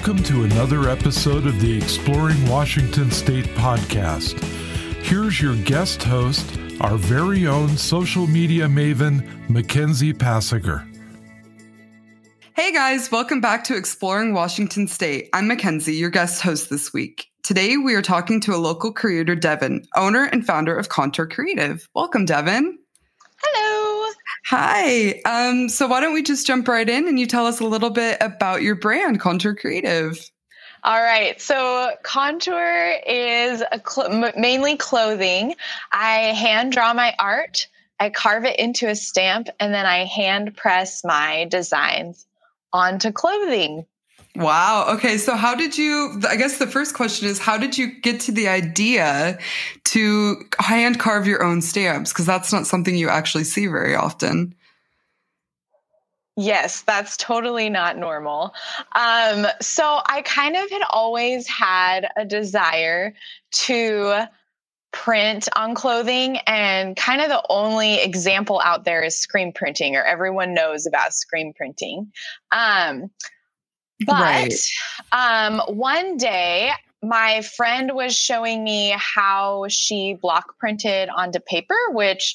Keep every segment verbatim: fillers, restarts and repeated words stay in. Welcome to another episode of the Exploring Washington State podcast. Here's your guest host, our very own social media maven, Mackenzie Passegger. Hey guys, welcome back to Exploring Washington State. I'm Mackenzie, your guest host this week. Today we are talking to a local creator, Devan, owner and founder of Contour Creative. Welcome, Devan. Hello. Hi. Um, so why don't we just jump right in and you tell us a little bit about your brand, Contour Creative. All right. So Contour is a cl- mainly clothing. I hand draw my art. I carve it into a stamp, and then I hand press my designs onto clothing. Wow. Okay. So how did you, I guess the first question is, how did you get to the idea to hand carve your own stamps? Because that's not something you actually see very often. Yes, that's totally not normal. Um, so I kind of had always had a desire to print on clothing, and kind of the only example out there is screen printing, or everyone knows about screen printing. Um, but right. um, one day my friend was showing me how she block printed onto paper, which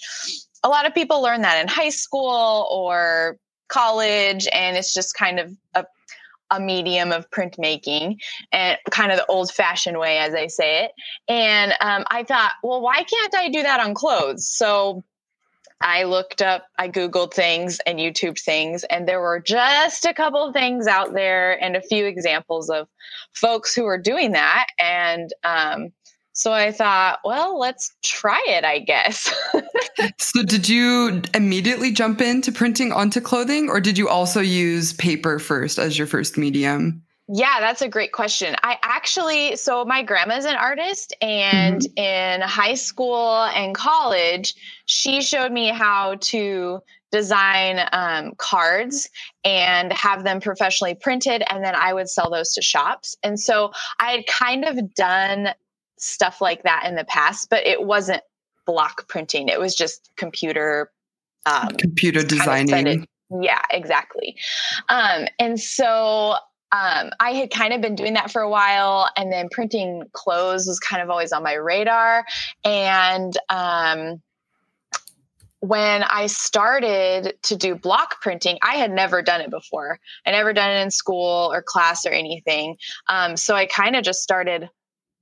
a lot of people learn that in high school or college. And it's just kind of a, a medium of printmaking, and kind of the old fashioned way, as I say it. And um, I thought, well, why can't I do that on clothes? So I looked up, I Googled things and YouTubed things, and there were just a couple of things out there and a few examples of folks who were doing that. And um, so I thought, well, let's try it, I guess. So did you immediately jump into printing onto clothing, or did you also use paper first as your first medium? Yeah, that's a great question. I actually, so my grandma's an artist, and mm-hmm. in high school and college, she showed me how to design um, cards and have them professionally printed. And then I would sell those to shops. And so I had kind of done stuff like that in the past, but it wasn't block printing. It was just computer. Um, computer designing. Kind of started, yeah, exactly. Um, and so Um, I had kind of been doing that for a while, and then printing clothes was kind of always on my radar. And um, when I started to do block printing, I had never done it before. I never done it in school or class or anything. Um, so I kind of just started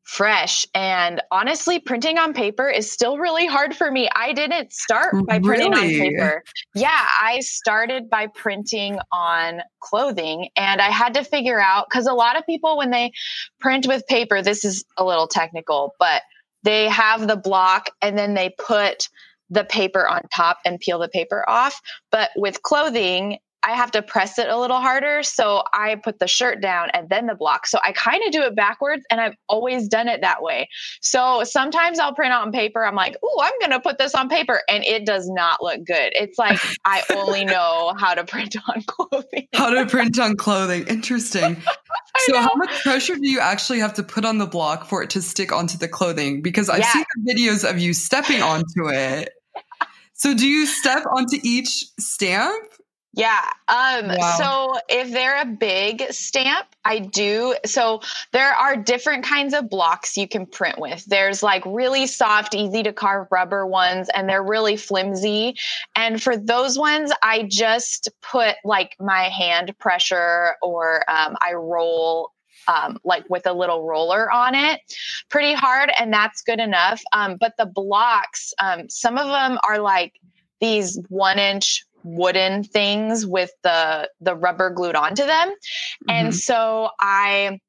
fresh. And honestly, printing on paper is still really hard for me. I didn't start by printing really? on paper. Yeah, I started by printing on clothing, and I had to figure out, because a lot of people, when they print with paper, this is a little technical, but they have the block and then they put the paper on top and peel the paper off. But with clothing, I have to press it a little harder. So I put the shirt down and then the block. So I kind of do it backwards, and I've always done it that way. So sometimes I'll print out on paper. I'm like, oh, I'm going to put this on paper, and it does not look good. It's like, I only know how to print on clothing. How to print on clothing. Interesting. So know. How much pressure do you actually have to put on the block for it to stick onto the clothing? Because I've yeah. seen the videos of you stepping onto it. So do you step onto each stamp? Yeah. Um, wow. So if they're a big stamp, I do. So there are different kinds of blocks you can print with. There's like really soft, easy to carve rubber ones, and they're really flimsy. And for those ones, I just put like my hand pressure, or um, I roll Um, like with a little roller on it pretty hard, and that's good enough. Um, but the blocks, um, some of them are like these one inch wooden things with the, the rubber glued onto them. Mm-hmm. And so I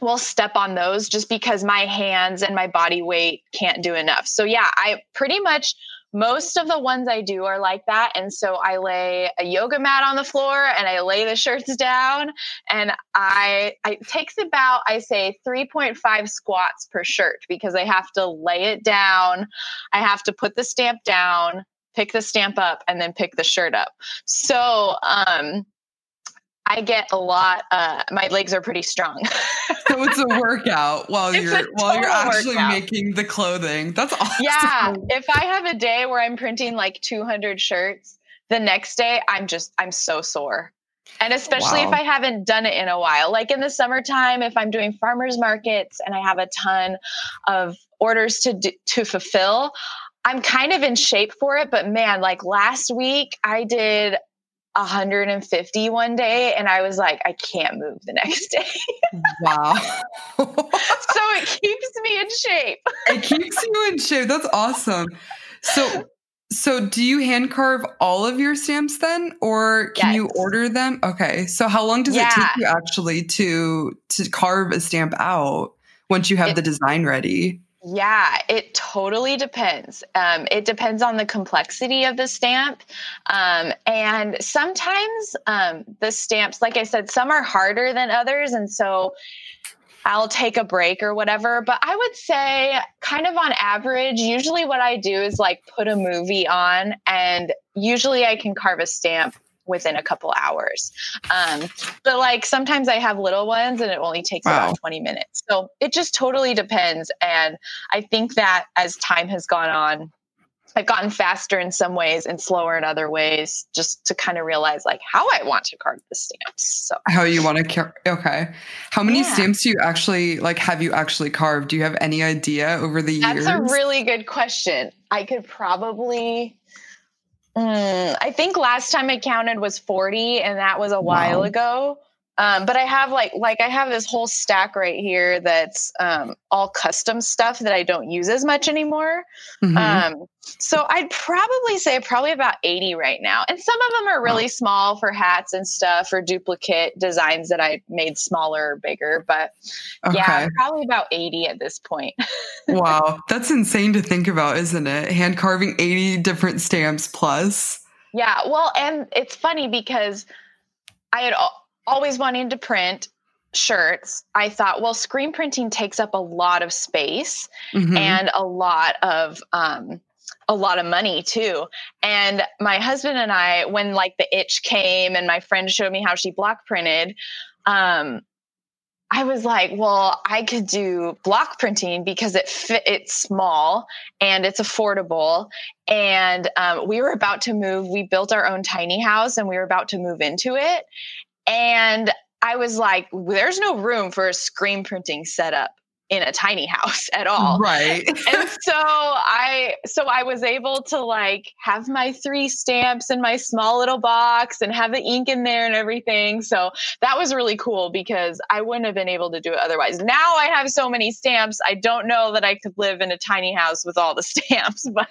will step on those just because my hands and my body weight can't do enough. So yeah, I pretty much, most of the ones I do are like that. And so I lay a yoga mat on the floor, and I lay the shirts down, and I, I it takes about, I say three point five squats per shirt, because I have to lay it down. I have to put the stamp down, pick the stamp up, and then pick the shirt up. So, um, I get a lot, uh, my legs are pretty strong. So it's a workout while it's you're, while you're actually workout. making the clothing. That's awesome. Yeah. If I have a day where I'm printing like two hundred shirts, the next day I'm just, I'm so sore. And especially wow. if I haven't done it in a while, like in the summertime, if I'm doing farmers markets and I have a ton of orders to do, to fulfill, I'm kind of in shape for it. But man, like last week I did one hundred fifty one day and I was like, I can't move the next day. Wow. So it keeps me in shape. It keeps you in shape. That's awesome. So So do you hand carve all of your stamps then, or can yes. you order them? Okay. So how long does yeah. it take you actually to, to carve a stamp out once you have it, the design ready? Yeah, it totally depends. Um, it depends on the complexity of the stamp. Um, and sometimes um, the stamps, like I said, some are harder than others. And so I'll take a break or whatever, but I would say kind of on average, usually what I do is like put a movie on and usually I can carve a stamp within a couple hours. Um, but like sometimes I have little ones and it only takes wow. about twenty minutes. So it just totally depends. And I think that as time has gone on, I've gotten faster in some ways and slower in other ways, just to kind of realize like how I want to carve the stamps. So how you want to carve. Okay. How many yeah. stamps do you actually like, have you actually carved? Do you have any idea over the That's years? That's a really good question. I could probably, mm, I think last time I counted was forty and that was a while wow. ago. Um, but I have like, like I have this whole stack right here that's um, all custom stuff that I don't use as much anymore. Mm-hmm. Um, so I'd probably say probably about eighty right now. And some of them are really small for hats and stuff or duplicate designs that I made smaller or bigger. But okay. yeah, probably about eighty at this point. Wow. That's insane to think about, isn't it? Hand carving eighty different stamps plus. Yeah. Well, and it's funny because I had all, always wanting to print shirts. I thought, well, screen printing takes up a lot of space mm-hmm. and a lot of, um, a lot of money too. And my husband and I, when like the itch came and my friend showed me how she block printed, um, I was like, well, I could do block printing because it fit, it's small and it's affordable. And, um, we were about to move, we built our own tiny house and we were about to move into it. And I was like, there's no room for a screen printing setup in a tiny house at all. Right. And so I, so I was able to like have my three stamps in my small little box and have the ink in there and everything. So that was really cool because I wouldn't have been able to do it otherwise. Now I have so many stamps. I don't know that I could live in a tiny house with all the stamps, but.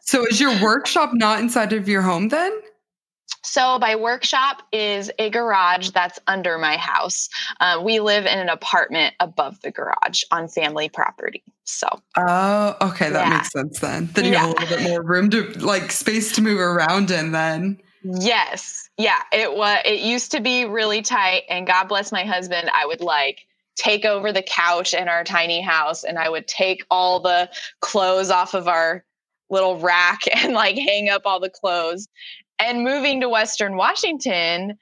So is your workshop not inside of your home then? So my workshop is a garage that's under my house. Uh, we live in an apartment above the garage on family property. So. Oh, okay. That yeah. makes sense then. Then you yeah. have a little bit more room to like space to move around in then. Yes. Yeah. It was, it used to be really tight and God bless my husband. I would like take over the couch in our tiny house and I would take all the clothes off of our little rack and like hang up all the clothes. And moving to Western Washington,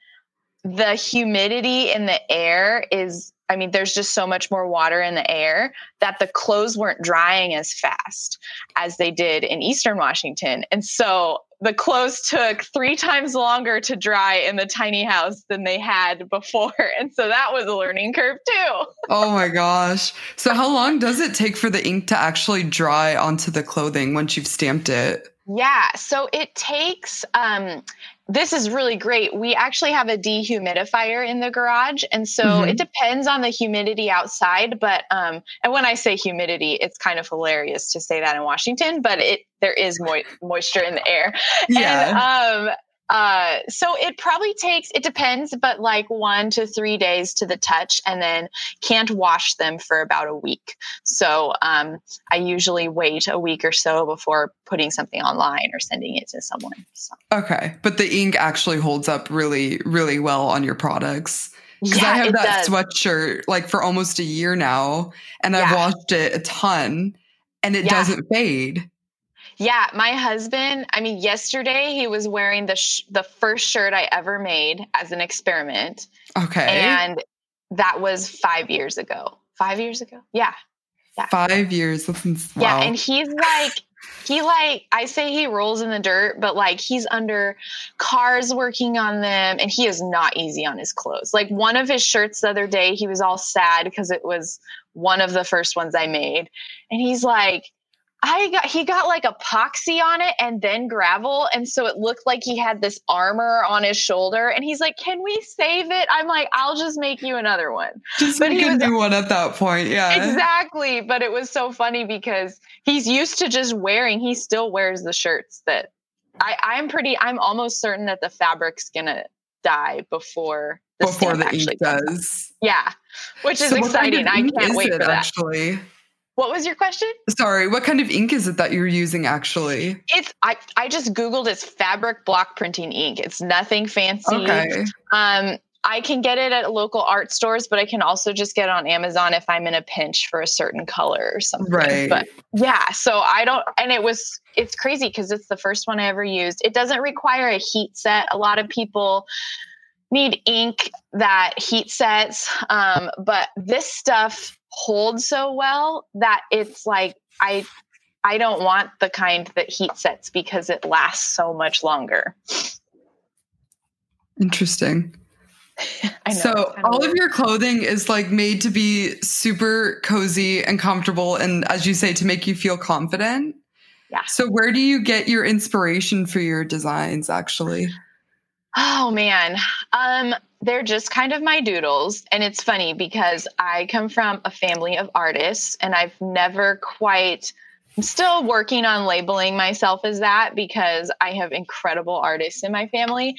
the humidity in the air is, I mean, there's just so much more water in the air that the clothes weren't drying as fast as they did in Eastern Washington. And so the clothes took three times longer to dry in the tiny house than they had before. And so that was a learning curve too. Oh my gosh. So how long does it take for the ink to actually dry onto the clothing once you've stamped it? Yeah. So it takes, um, this is really great. We actually have a dehumidifier in the garage. And so mm-hmm. it depends on the humidity outside, but, um, and when I say humidity, it's kind of hilarious to say that in Washington, but it, there is mo- moisture in the air. Yeah. And, um, uh, so it probably takes, it depends, but like one to three days to the touch and then can't wash them for about a week. So, um, I usually wait a week or so before putting something online or sending it to someone. So. Okay. But the ink actually holds up really, really well on your products. Cause yeah, I have that does. sweatshirt like for almost a year now and yeah. I've washed it a ton and it yeah. doesn't fade. Yeah. My husband, I mean, yesterday he was wearing the, sh- the first shirt I ever made as an experiment. Okay. And that was five years ago, five years ago. Yeah. yeah. Five years. Wow. Yeah. And he's like, He like, I say he rolls in the dirt, but like he's under cars working on them, and he is not easy on his clothes. Like one of his shirts the other day, he was all sad because it was one of the first ones I made. And he's like, I got, he got like epoxy on it and then gravel. And so it looked like he had this armor on his shoulder, and he's like, can we save it? I'm like, I'll just make you another one. Just but make he him was, do one at that point. Yeah, exactly. But it was so funny because he's used to just wearing, he still wears the shirts that I I'm pretty, I'm almost certain that the fabric's going to die before the, before the ink does. Yeah. Which is so exciting. Kind of I can't wait for it, that. Actually? What was your question? Sorry, what kind of ink is it that you're using actually? It's I, I just Googled it's fabric block printing ink. It's nothing fancy. Okay. Um, I can get it at local art stores, but I can also just get it on Amazon if I'm in a pinch for a certain color or something. Right. But yeah, so I don't, and it was, it's crazy because it's the first one I ever used. It doesn't require a heat set. A lot of people need ink that heat sets, um, but this stuff holds so well that it's like I I don't want the kind that heat sets because it lasts so much longer. Interesting. I know, so all weird. Of your clothing is like made to be super cozy and comfortable and, as you say, to make you feel confident. Yeah. So where do you get your inspiration for your designs actually? Oh man. Um, they're just kind of my doodles. And it's funny because I come from a family of artists, and I've never quite, I'm still working on labeling myself as that because I have incredible artists in my family,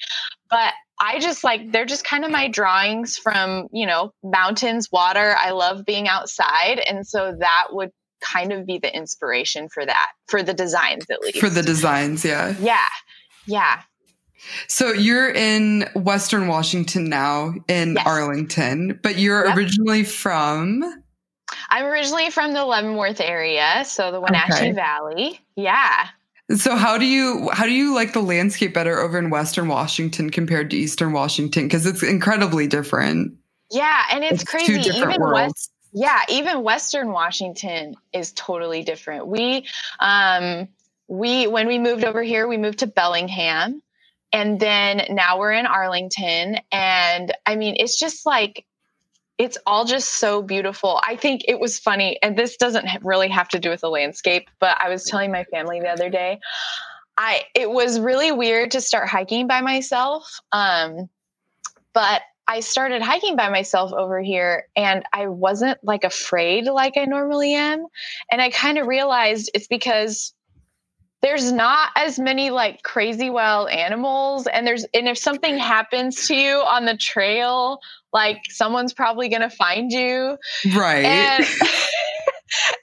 but I just like, they're just kind of my drawings from, you know, mountains, water. I love being outside. And so that would kind of be the inspiration for that, for the designs at least. For the designs. Yeah. Yeah. Yeah. So you're in Western Washington now in yes. Arlington, but you're yep. originally from? I'm originally from the Leavenworth area. So the Wenatchee okay. Valley. Yeah. So how do you, how do you like the landscape better over in Western Washington compared to Eastern Washington? Cause it's incredibly different. Yeah. And it's, it's crazy. Two different even worlds. West, yeah. Even Western Washington is totally different. We, um, we, when we moved over here, we moved to Bellingham. And then now we're in Arlington. And I mean, it's just like, it's all just so beautiful. I think it was funny. And this doesn't really have to do with the landscape, but I was telling my family the other day, I, it was really weird to start hiking by myself. Um, but I started hiking by myself over here, and I wasn't like afraid like I normally am. And I kind of realized it's because there's not as many like crazy wild animals, and there's, and if something happens to you on the trail, like someone's probably going to find you. Right. And,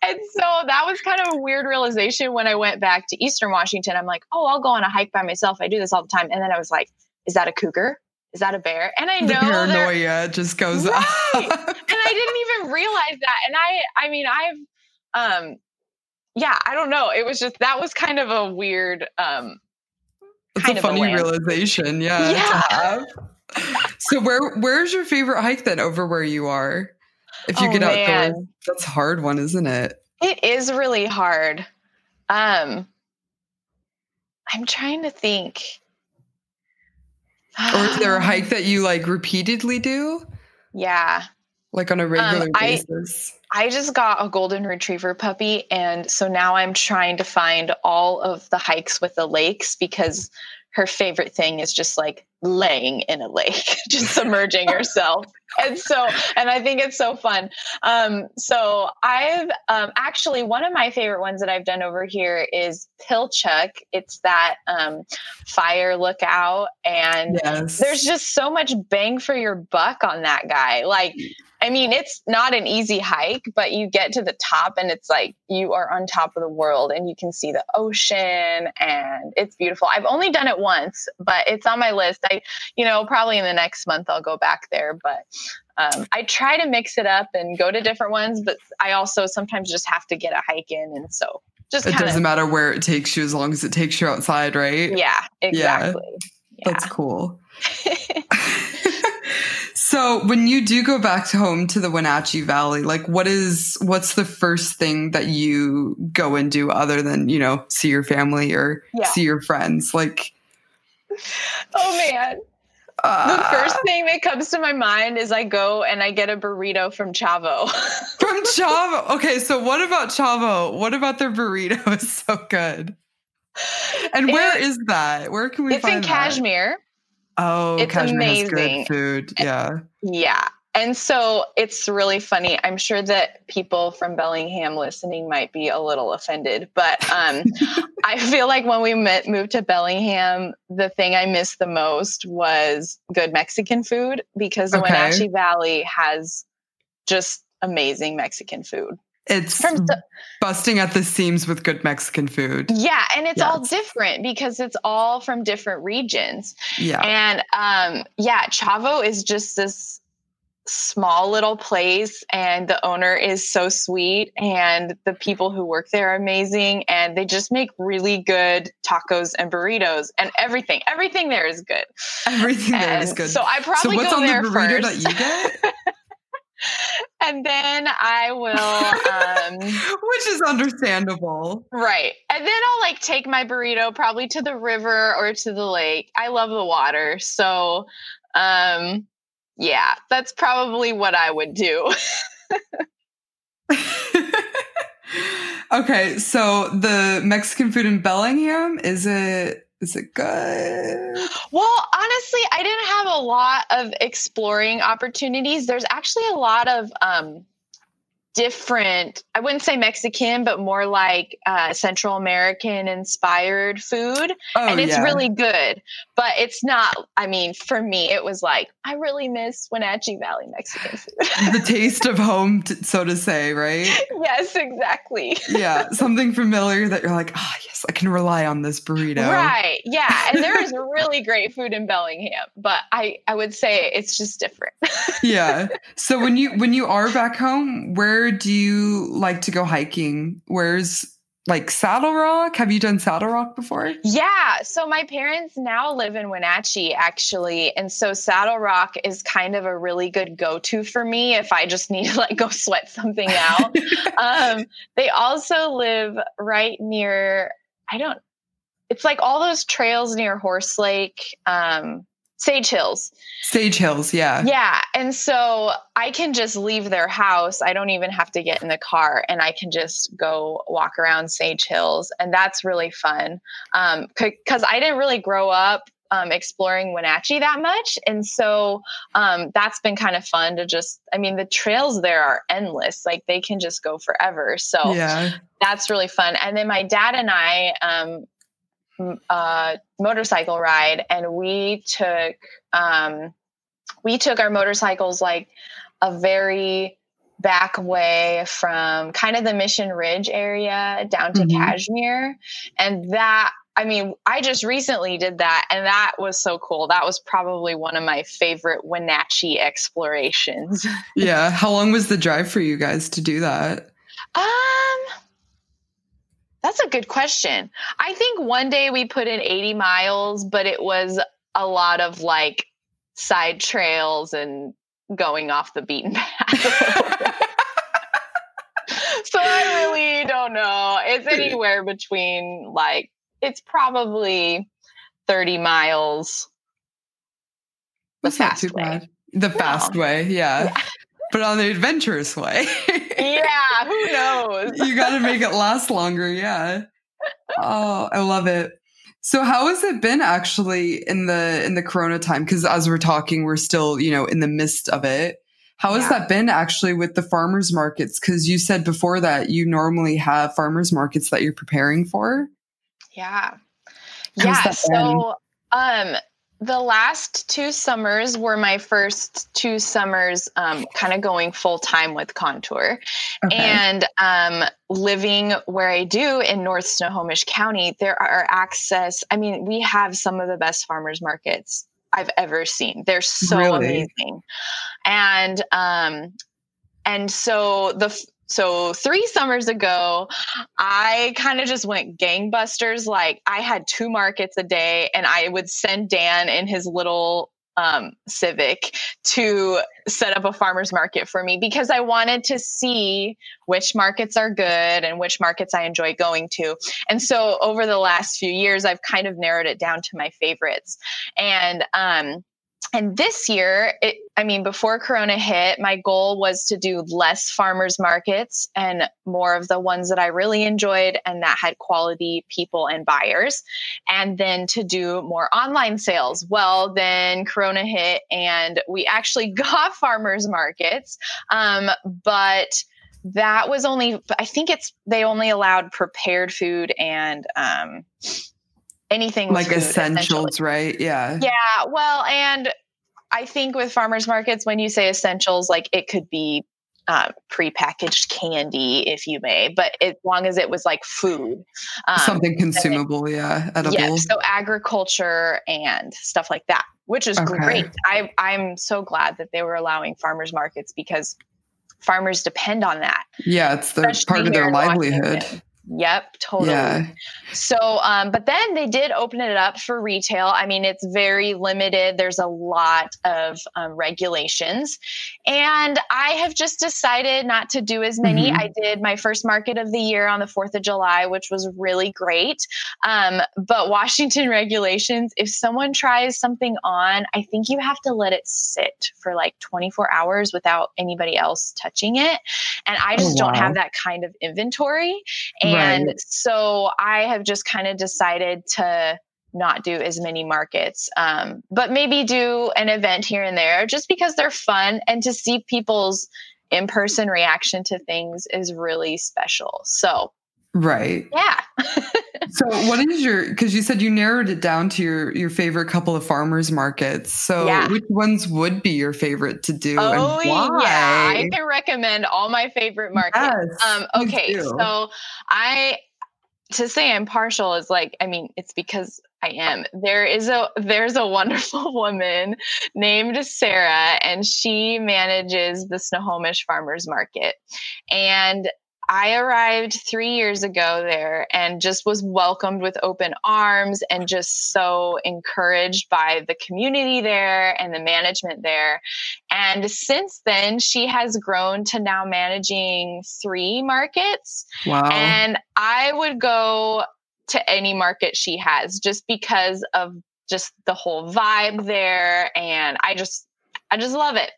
and so that was kind of a weird realization when I went back to Eastern Washington. I'm like, oh, I'll go on a hike by myself. I do this all the time. And then I was like, is that a cougar? Is that a bear? And I know the paranoia just goes right. up. And I didn't even realize that. And I, I mean, I've, um, yeah, I don't know. It was just, that was kind of a weird, um, it's kind a of funny a realization. Yeah. yeah. To have. So where, where's your favorite hike then over where you are? If you oh, get outdoors, man. That's a hard one, isn't it? It is really hard. Um, I'm trying to think. Or is there a hike that you like repeatedly do? Yeah. Like on a regular um, I, basis? I just got a golden retriever puppy. And so now I'm trying to find all of the hikes with the lakes because her favorite thing is just like laying in a lake, just submerging herself. And so, and I think it's so fun. Um, so I've um, actually, one of my favorite ones that I've done over here is Pilchuck. It's that um, fire lookout. And yes. there's just so much bang for your buck on that guy. Like, I mean, it's not an easy hike, but you get to the top and it's like you are on top of the world and you can see the ocean and it's beautiful. I've only done it once, but it's on my list. I, you know, probably in the next month I'll go back there, but um, I try to mix it up and go to different ones, but I also sometimes just have to get a hike in. And so just kinda, it doesn't matter where it takes you as long as it takes you outside, right? Yeah, exactly. Yeah, yeah. That's cool. So when you do go back to home to the Wenatchee Valley, like what is, what's the first thing that you go and do other than, you know, see your family or yeah. see your friends? Like, oh man. Uh, the first thing that comes to my mind is I go and I get a burrito from Chavo. From Chavo. Okay. So what about Chavo? What about their burrito is so good? And it, where is that? Where can we find it? It's in Cashmere. Oh, it's Cashmere amazing. Has good food. Yeah. And, yeah. And so it's really funny. I'm sure that people from Bellingham listening might be a little offended, but um, I feel like when we met, moved to Bellingham, the thing I missed the most was good Mexican food, because the okay. Wenatchee Valley has just amazing Mexican food. It's from, busting at the seams with good Mexican food. Yeah. And it's yes. all different because it's all from different regions. Yeah. And um, yeah, Chavo is just this small little place, and the owner is so sweet, and the people who work there are amazing, and they just make really good tacos and burritos and everything. Everything there is good. Everything and there is good. So I probably so what's go on there the burrito first. That you get? And then I will, um, which is understandable. Right. And then I'll like take my burrito probably to the river or to the lake. I love the water. So, um, yeah, that's probably what I would do. Okay. So the Mexican food in Bellingham, is it, is it good? Well, honestly, I didn't have a lot of exploring opportunities. There's actually a lot of um, different, I wouldn't say Mexican, but more like uh, Central American inspired food. Oh, and it's yeah. really good. But it's not, I mean, for me, it was like, I really miss Wenatchee Valley Mexican food. The taste of home, t- so to say, right? Yes, exactly. Yeah, something familiar that you're like, ah, oh, yes. I can rely on this burrito. Right. Yeah. And there is really great food in Bellingham, but I, I would say it's just different. Yeah. So when you, when you are back home, where do you like to go hiking? Where's like Saddle Rock? Have you done Saddle Rock before? Yeah. So my parents now live in Wenatchee actually. And so Saddle Rock is kind of a really good go-to for me if I just need to like go sweat something out. um, they also live right near, I don't, it's like all those trails near Horse Lake, um, Sage Hills. Sage Hills, yeah. Yeah. And so I can just leave their house. I don't even have to get in the car, and I can just go walk around Sage Hills. And that's really fun. Um, because I didn't really grow up um, exploring Wenatchee that much. And so um, that's been kind of fun to just, I mean, the trails there are endless, like they can just go forever. So yeah. That's really fun. And then my dad and I, um, uh, motorcycle ride, and we took, um, we took our motorcycles like a very back way from kind of the Mission Ridge area down to mm-hmm. Cashmere. And that, I mean, I just recently did that, and that was so cool. That was probably one of my favorite Wenatchee explorations. Yeah. How long was the drive for you guys to do that? Um, that's a good question. I think one day we put in eighty miles, but it was a lot of like side trails and going off the beaten path. So I really don't know. It's anywhere between like, it's probably thirty miles. The That's fast not too way. Bad. The no. fast way. Yeah. yeah. But on the adventurous way. Yeah. Who knows? You got to make it last longer. Yeah. Oh, I love it. So how has it been actually in the, in the Corona time? Cause as we're talking, we're still, you know, in the midst of it. How has yeah. that been actually with the farmers markets? Cause you said before that you normally have farmers markets that you're preparing for. Yeah. Yeah. So, um, the last two summers were my first two summers, um, kind of going full time with Contour okay. and, um, living where I do in North Snohomish County, there are access. I mean, we have some of the best farmers markets I've ever seen. They're so really? amazing. And, um, and so the, f- So three summers ago, I kind of just went gangbusters. Like I had two markets a day, and I would send Dan in his little um, Civic to set up a farmer's market for me, because I wanted to see which markets are good and which markets I enjoy going to. And so over the last few years, I've kind of narrowed it down to my favorites. And, um, And this year, it, I mean, before Corona hit, my goal was to do less farmers markets and more of the ones that I really enjoyed and that had quality people and buyers, and then to do more online sales. Well, then Corona hit and we actually got farmers markets, um, but that was only, I think it's, they only allowed prepared food and, um, anything like food, essentials, right? Yeah. Yeah. Well, and I think with farmers markets, when you say essentials, like it could be uh, prepackaged candy, if you may, but as long as it was like food, um, something consumable, it, yeah, edible. Yeah, so agriculture and stuff like that, which is okay. Great. I I'm so glad that they were allowing farmers markets, because farmers depend on that. Yeah, it's the Especially part of their livelihood. Washington. Yep, totally. Yeah. So, um, but then they did open it up for retail. I mean, it's very limited. There's a lot of um, regulations, and I have just decided not to do as many. Mm-hmm. I did my first market of the year on the fourth of July, which was really great. Um, but Washington regulations, if someone tries something on, I think you have to let it sit for like twenty-four hours without anybody else touching it. And I just oh, wow. don't have that kind of inventory. And And right. so I have just kind of decided to not do as many markets, um, but maybe do an event here and there, just because they're fun, and to see people's in-person reaction to things is really special. So, right. Yeah. So what is your, 'cause you said you narrowed it down to your, your favorite couple of farmers markets. So yeah. which ones would be your favorite to do? Oh, and why? Yeah. I can recommend all my favorite markets. Yes, um, okay. So I, to say I'm partial is like, I mean, it's because I am. There is a, there's a wonderful woman named Sarah, and she manages the Snohomish Farmers Market. And I arrived three years ago there and just was welcomed with open arms and just so encouraged by the community there and the management there. And since then, she has grown to now managing three markets. Wow. And I would go to any market she has, just because of just the whole vibe there. And I just... I just love it.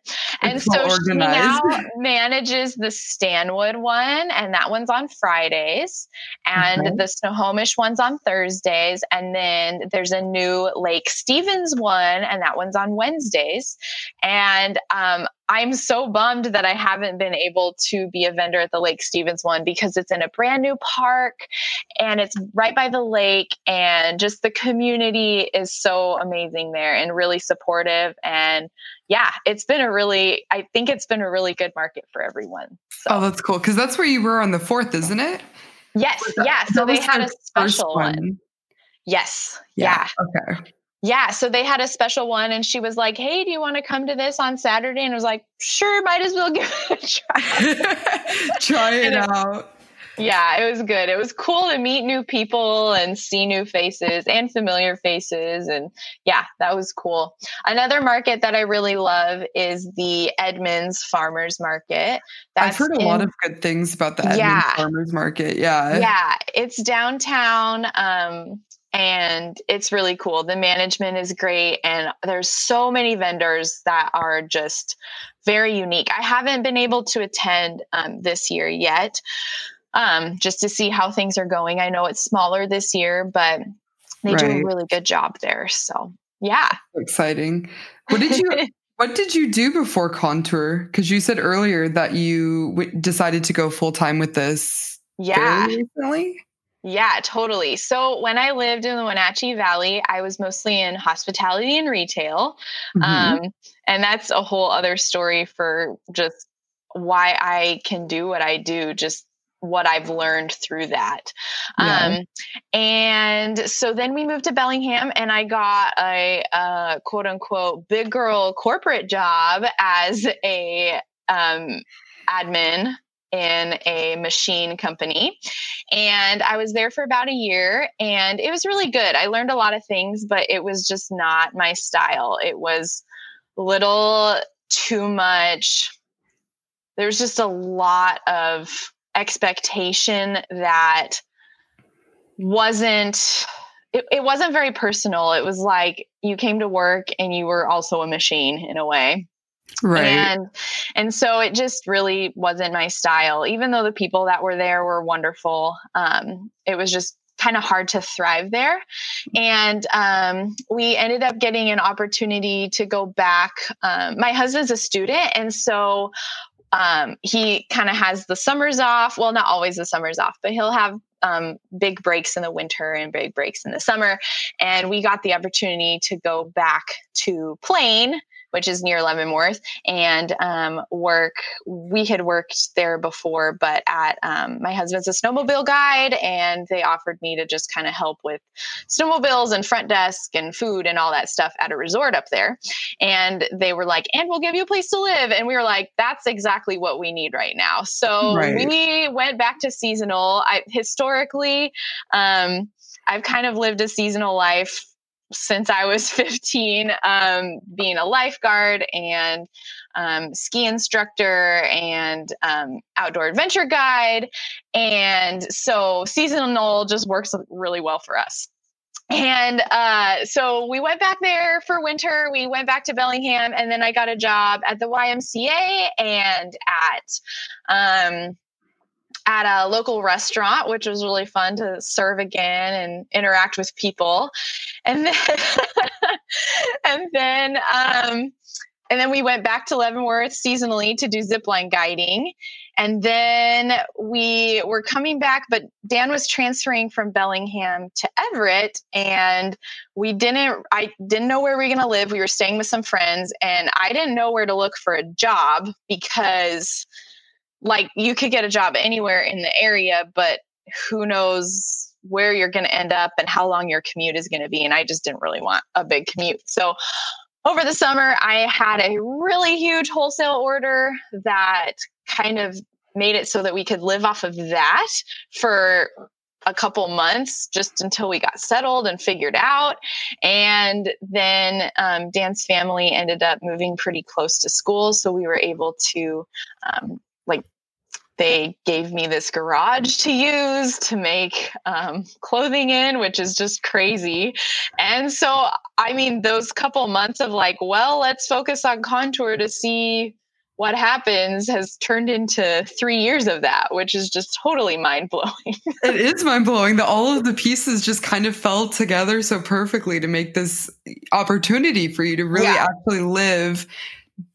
And it's so she now manages the Stanwood one, and that one's on Fridays, and okay. the Snohomish one's on Thursdays. And then there's a new Lake Stevens one, and that one's on Wednesdays. And, um, I'm so bummed that I haven't been able to be a vendor at the Lake Stevens one, because it's in a brand new park and it's right by the lake, and just the community is so amazing there and really supportive. And yeah, it's been a really, I think it's been a really good market for everyone. So. Oh, that's cool. 'Cause that's where you were on the fourth, isn't it? Yes. That, yeah. So they had a special one. one. Yes. Yeah. yeah. Okay. Yeah. So they had a special one, and she was like, "Hey, do you want to come to this on Saturday?" And I was like, "Sure, might as well give it a try." Try it out. Yeah, it was good. It was cool to meet new people and see new faces and familiar faces. And yeah, that was cool. Another market that I really love is the Edmonds Farmers Market. That's I've heard a in, lot of good things about the Edmonds yeah, Farmers Market. Yeah. Yeah. It's downtown. Um, And it's really cool. The management is great. And there's so many vendors that are just very unique. I haven't been able to attend um, this year yet, um, just to see how things are going. I know it's smaller this year, but they right. do a really good job there. So, yeah. Exciting. What did you... What did you do before Contour? Because you said earlier that you w- decided to go full-time with this. Yeah. Very recently? Yeah, totally. So when I lived in the Wenatchee Valley, I was mostly in hospitality and retail. Mm-hmm. Um, and that's a whole other story for just why I can do what I do, just what I've learned through that. Yeah. Um, and so then we moved to Bellingham, and I got a, uh, quote unquote, big girl corporate job as a, um, admin in a machine company. And I was there for about a year, and it was really good. I learned a lot of things, but it was just not my style. It was little too much. There's just a lot of expectation that wasn't, it, it wasn't very personal. It was like you came to work and you were also a machine in a way. Right. And, and so it just really wasn't my style, even though the people that were there were wonderful. Um, it was just kind of hard to thrive there. And, um, we ended up getting an opportunity to go back. Um, my husband's a student. And so, um, he kind of has the summers off. Well, not always the summers off, but he'll have, um, big breaks in the winter and big breaks in the summer. And we got the opportunity to go back to Plain, which is near Leavenworth, and um, work. We had worked there before, but at um, my husband's a snowmobile guide, and they offered me to just kind of help with snowmobiles and front desk and food and all that stuff at a resort up there. And they were like, and we'll give you a place to live. And we were like, that's exactly what we need right now. So right. we went back to seasonal. I, historically, um, I've kind of lived a seasonal life since I was fifteen, um, being a lifeguard and, um, ski instructor and, um, outdoor adventure guide. And so seasonal just works really well for us. And, uh, so we went back there for winter, we went back to Bellingham, and then I got a job at the Y M C A and at, um, at a local restaurant, which was really fun to serve again and interact with people. And then, and then, um, and then we went back to Leavenworth seasonally to do zipline guiding. And then we were coming back, but Dan was transferring from Bellingham to Everett, and we didn't, I didn't know where we were going to live. We were staying with some friends, and I didn't know where to look for a job because, like, you could get a job anywhere in the area, but who knows where you're going to end up and how long your commute is going to be. And I just didn't really want a big commute. So over the summer, I had a really huge wholesale order that kind of made it so that we could live off of that for a couple months, just until we got settled and figured out. And then, um, Dan's family ended up moving pretty close to school. So we were able to, um, like, they gave me this garage to use to make um, clothing in, which is just crazy. And so, I mean, those couple months of like, well, let's focus on Contour to see what happens has turned into three years of that, which is just totally mind blowing. It is mind blowing that all of the pieces just kind of fell together so perfectly to make this opportunity for you to really yeah. actually live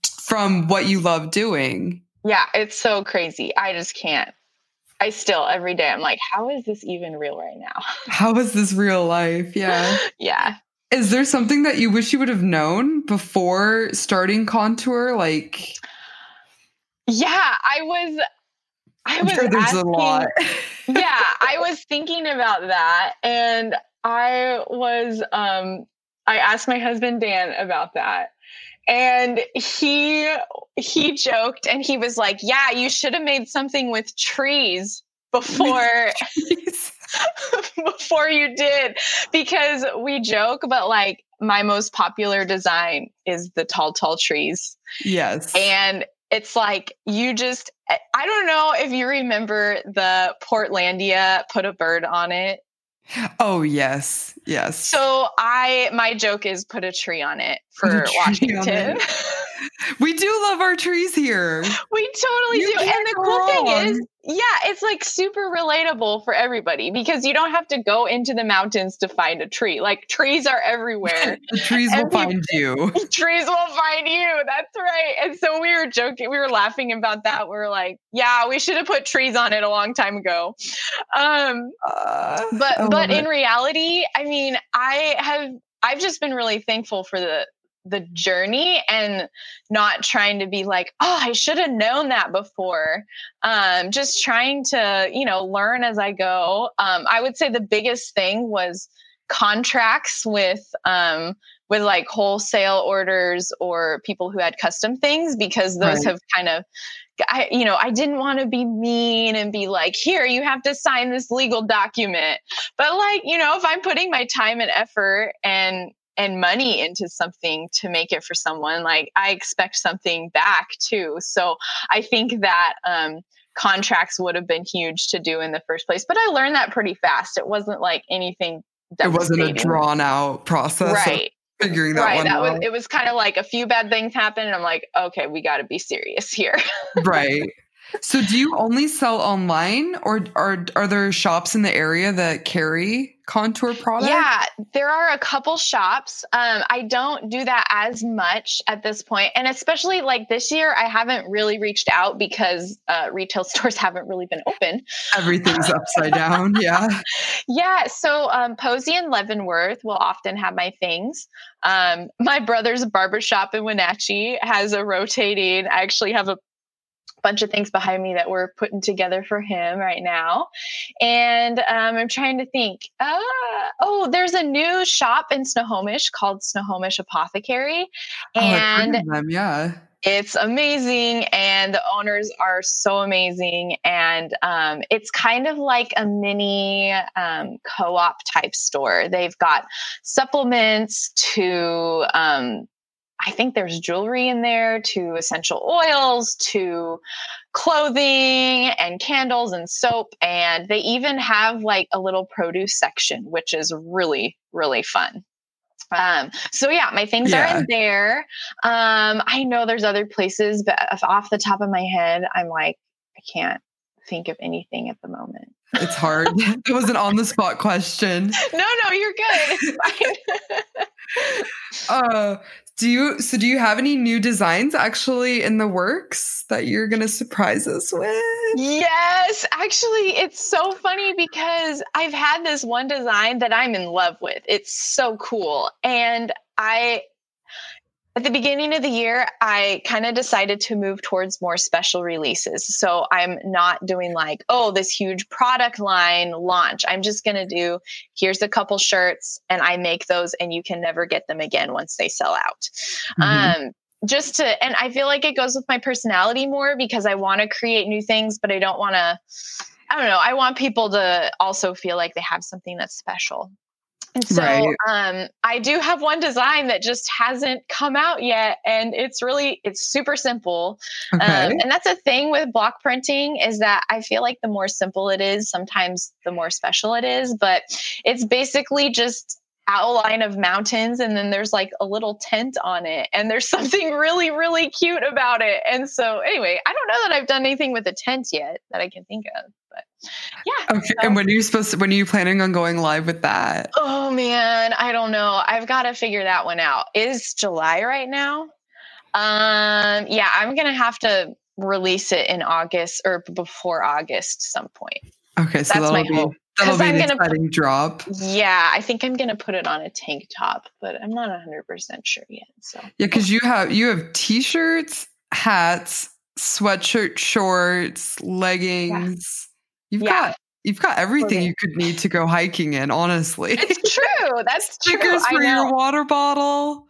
from what you love doing. Yeah, it's so crazy. I just can't. I still, every day, I'm like, how is this even real right now? How is this real life? Yeah. yeah. Is there something that you wish you would have known before starting Contour? Like, yeah, I was, I was, I'm sure there's asking, a lot. yeah, I was thinking about that. And I was, um, I asked my husband, Dan, about that. And he, he joked and he was like, yeah, you should have made something with trees before, before you did, because we joke, but like my most popular design is the tall, tall trees. Yes. And it's like, you just, I don't know if you remember the Portlandia, put a bird on it. Oh, yes. Yes. So I, my joke is put a tree on it for Washington. We do love our trees here. We totally do. And the cool thing is, yeah, it's like super relatable for everybody because you don't have to go into the mountains to find a tree. Like, trees are everywhere. The trees will find you. Trees will find you. That's right. And so we were joking. We were laughing about that. We were like, yeah, we should have put trees on it a long time ago. Um, uh, but, but in reality, I mean, I have, I've just been really thankful for the, the journey and not trying to be like, oh, I should have known that before. Um, just trying to, you know, learn as I go. Um, I would say the biggest thing was contracts with, um, with like wholesale orders or people who had custom things, because those right. have kind of, I, you know, I didn't want to be mean and be like, here, you have to sign this legal document. But like, you know, if I'm putting my time and effort and, and money into something to make it for someone, like I expect something back too. So I think that um, contracts would have been huge to do in the first place, but I learned that pretty fast. It wasn't like anything devastating. It wasn't a drawn out process. Right. Figuring that right, one that out. Was, it was kind of like a few bad things happened and I'm like, okay, we got to be serious here. Right. So do you only sell online, or are, are there shops in the area that carry contour products? Yeah, there are a couple shops. Um, I don't do that as much at this point. And especially like this year, I haven't really reached out because uh, retail stores haven't really been open. Everything's upside down. Yeah. Yeah. So um, Posey and Leavenworth will often have my things. Um, my brother's barbershop in Wenatchee has a rotating, I actually have a bunch of things behind me that we're putting together for him right now. And um, I'm trying to think, uh, oh, there's a new shop in Snohomish called Snohomish Apothecary. And oh, I've heard of them, yeah. It's amazing. And the owners are so amazing. And um, it's kind of like a mini um, co-op type store. They've got supplements to, um, I think there's jewelry in there, to essential oils, to clothing and candles and soap. And they even have like a little produce section, which is really, really fun. Um, so yeah, my things yeah. are in there. Um, I know there's other places, but off the top of my head, I'm like, I can't think of anything at the moment. It's hard. It was an on the spot question. No, no, you're good. It's fine. uh, Do you, so do you have any new designs actually in the works that you're going to surprise us with? Yes, actually it's so funny because I've had this one design that I'm in love with. It's so cool. And I, at the beginning of the year, I kind of decided to move towards more special releases. So I'm not doing like, oh, this huge product line launch. I'm just going to do, here's a couple shirts and I make those and you can never get them again once they sell out. Mm-hmm. Um, just to, and I feel like it goes with my personality more because I want to create new things, but I don't want to, I don't know. I want people to also feel like they have something that's special. And so right. um, I do have one design that just hasn't come out yet. And it's really, it's super simple. Okay. Um, and that's a thing with block printing, is that I feel like the more simple it is, sometimes the more special it is. But it's basically just outline of mountains. And then there's like a little tent on it. And there's something really, really cute about it. And so anyway, I don't know that I've done anything with a tent yet that I can think of. But yeah. Okay. So. And when are you supposed to, when are you planning on going live with that? Oh man, I don't know. I've got to figure that one out. It's July right now. Um, yeah, I'm going to have to release it in August or before August some point. Okay. So that's my be, hope. That'll be I'm an gonna exciting put, drop. Yeah. I think I'm going to put it on a tank top, but I'm not a hundred percent sure yet. So yeah. Cause you have, you have t-shirts, hats, sweatshirt, shorts, leggings. Yeah. You've yeah. got you've got everything okay. you could need to go hiking in, honestly. It's true. That's stickers true. Stickers for your water bottle.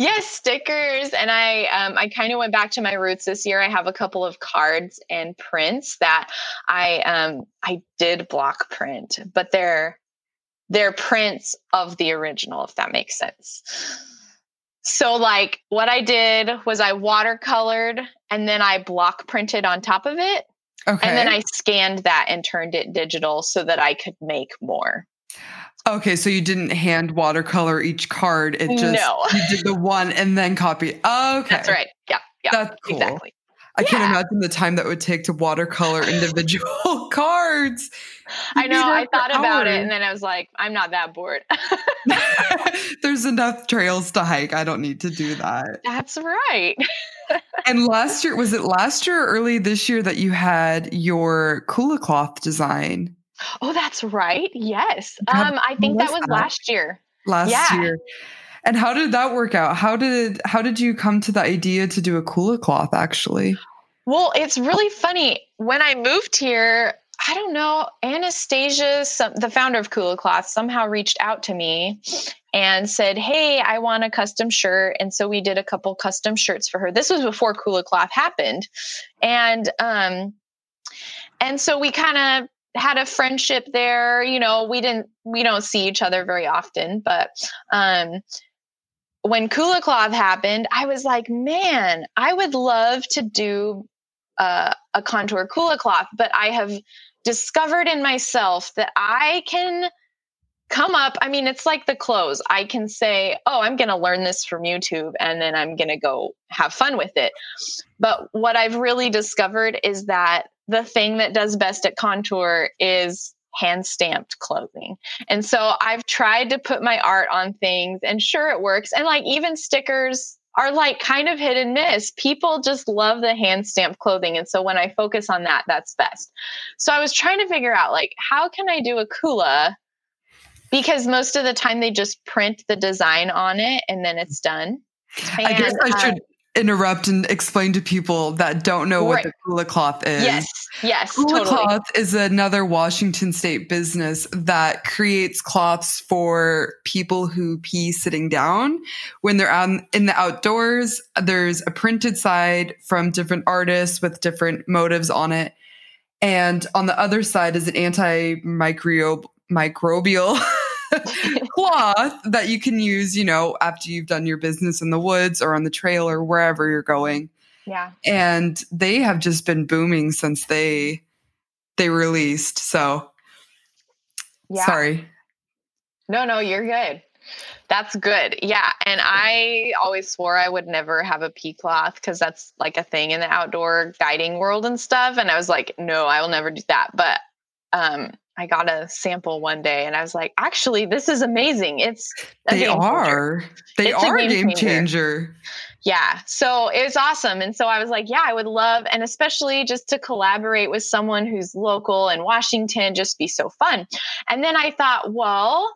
Yes, stickers. And I um, I kind of went back to my roots this year. I have a couple of cards and prints that I um I did block print, but they're they're prints of the original, if that makes sense. So like what I did was I watercolored and then I block printed on top of it. Okay. And then I scanned that and turned it digital so that I could make more. Okay. So you didn't hand watercolor each card. It just, no. You did the one and then copy. Okay. That's right. Yeah. Yeah. That's cool. Exactly. I yeah. can't imagine the time that would take to watercolor individual cards. You I know. I thought about hours. It and then I was like, I'm not that bored. There's enough trails to hike. I don't need to do that. That's right. And last year, was it last year or early this year that you had your Kula Cloth design? Oh, that's right. Yes. Um, I think that was last year. Last yeah. year. And how did that work out? How did how did you come to the idea to do a Kula Cloth, actually? Well, it's really funny. When I moved here, I don't know, Anastasia, some, the founder of Kula Cloth, somehow reached out to me and said, hey, I want a custom shirt. And so we did a couple custom shirts for her. This was before Kula Cloth happened. And um, and so we kind of had a friendship there. You know, we didn't, we don't see each other very often, but um when Kula Cloth happened, I was like, man, I would love to do uh, a contour Kula Cloth, but I have discovered in myself that I can come up. I mean, it's like the clothes. I can say, oh, I'm going to learn this from YouTube and then I'm going to go have fun with it. But what I've really discovered is that the thing that does best at contour is hand-stamped clothing. And so I've tried to put my art on things, and sure, it works. And like even stickers are like kind of hit and miss. People just love the hand-stamped clothing. And so when I focus on that, that's best. So I was trying to figure out like, how can I do a Kula? Because most of the time they just print the design on it and then it's done. And I guess I should um, interrupt and explain to people that don't know right. what the Kula Cloth is. Yes, yes, Kula totally. Cloth is another Washington State business that creates cloths for people who pee sitting down. When they're out in the outdoors, there's a printed side from different artists with different motives on it. And on the other side is an antimicrobial microbial cloth that you can use, you know, after you've done your business in the woods or on the trail or wherever you're going. Yeah. And they have just been booming since they, they released. So yeah. Sorry. No, no, you're good. That's good. Yeah. And I always swore I would never have a pea cloth because that's like a thing in the outdoor guiding world and stuff. And I was like, no, I will never do that. But, um, I got a sample one day and I was like, actually, this is amazing. It's a they are, they it's are a game, game changer. changer. Yeah. So it was awesome. And so I was like, yeah, I would love, and especially just to collaborate with someone who's local in Washington, just be so fun. And then I thought, well,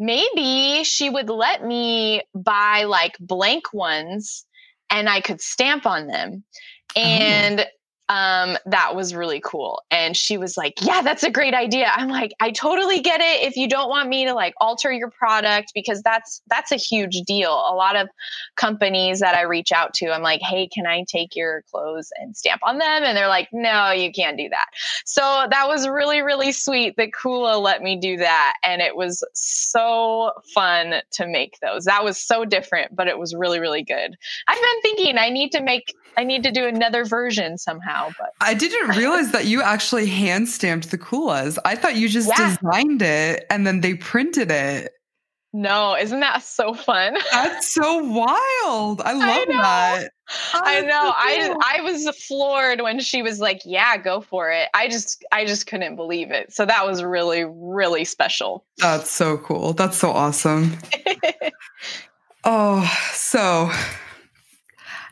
maybe she would let me buy like blank ones and I could stamp on them. And oh. Um, that was really cool. And she was like, yeah, that's a great idea. I'm like, I totally get it. If you don't want me to like alter your product, because that's, that's a huge deal. A lot of companies that I reach out to, I'm like, hey, can I take your clothes and stamp on them? And they're like, no, you can't do that. So that was really, really sweet that Kula let me do that. And it was so fun to make those. That was so different, but it was really, really good. I've been thinking I need to make, I need to do another version somehow. But I didn't realize that you actually hand stamped the Kulas. I thought you just yeah. designed it and then they printed it. No, isn't that so fun? That's so wild. I love I that. I know. I I was floored when she was like, yeah, go for it. I just I just couldn't believe it. So that was really, really special. That's so cool. That's so awesome. Oh, so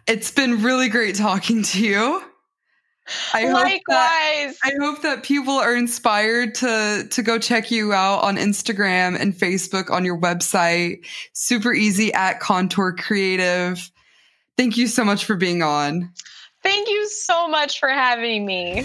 it's been really great talking to you. I Likewise. Hope that, I hope that people are inspired to, to go check you out on Instagram and Facebook, on your website. Super easy at Contour Creative. Thank you so much for being on. Thank you so much for having me.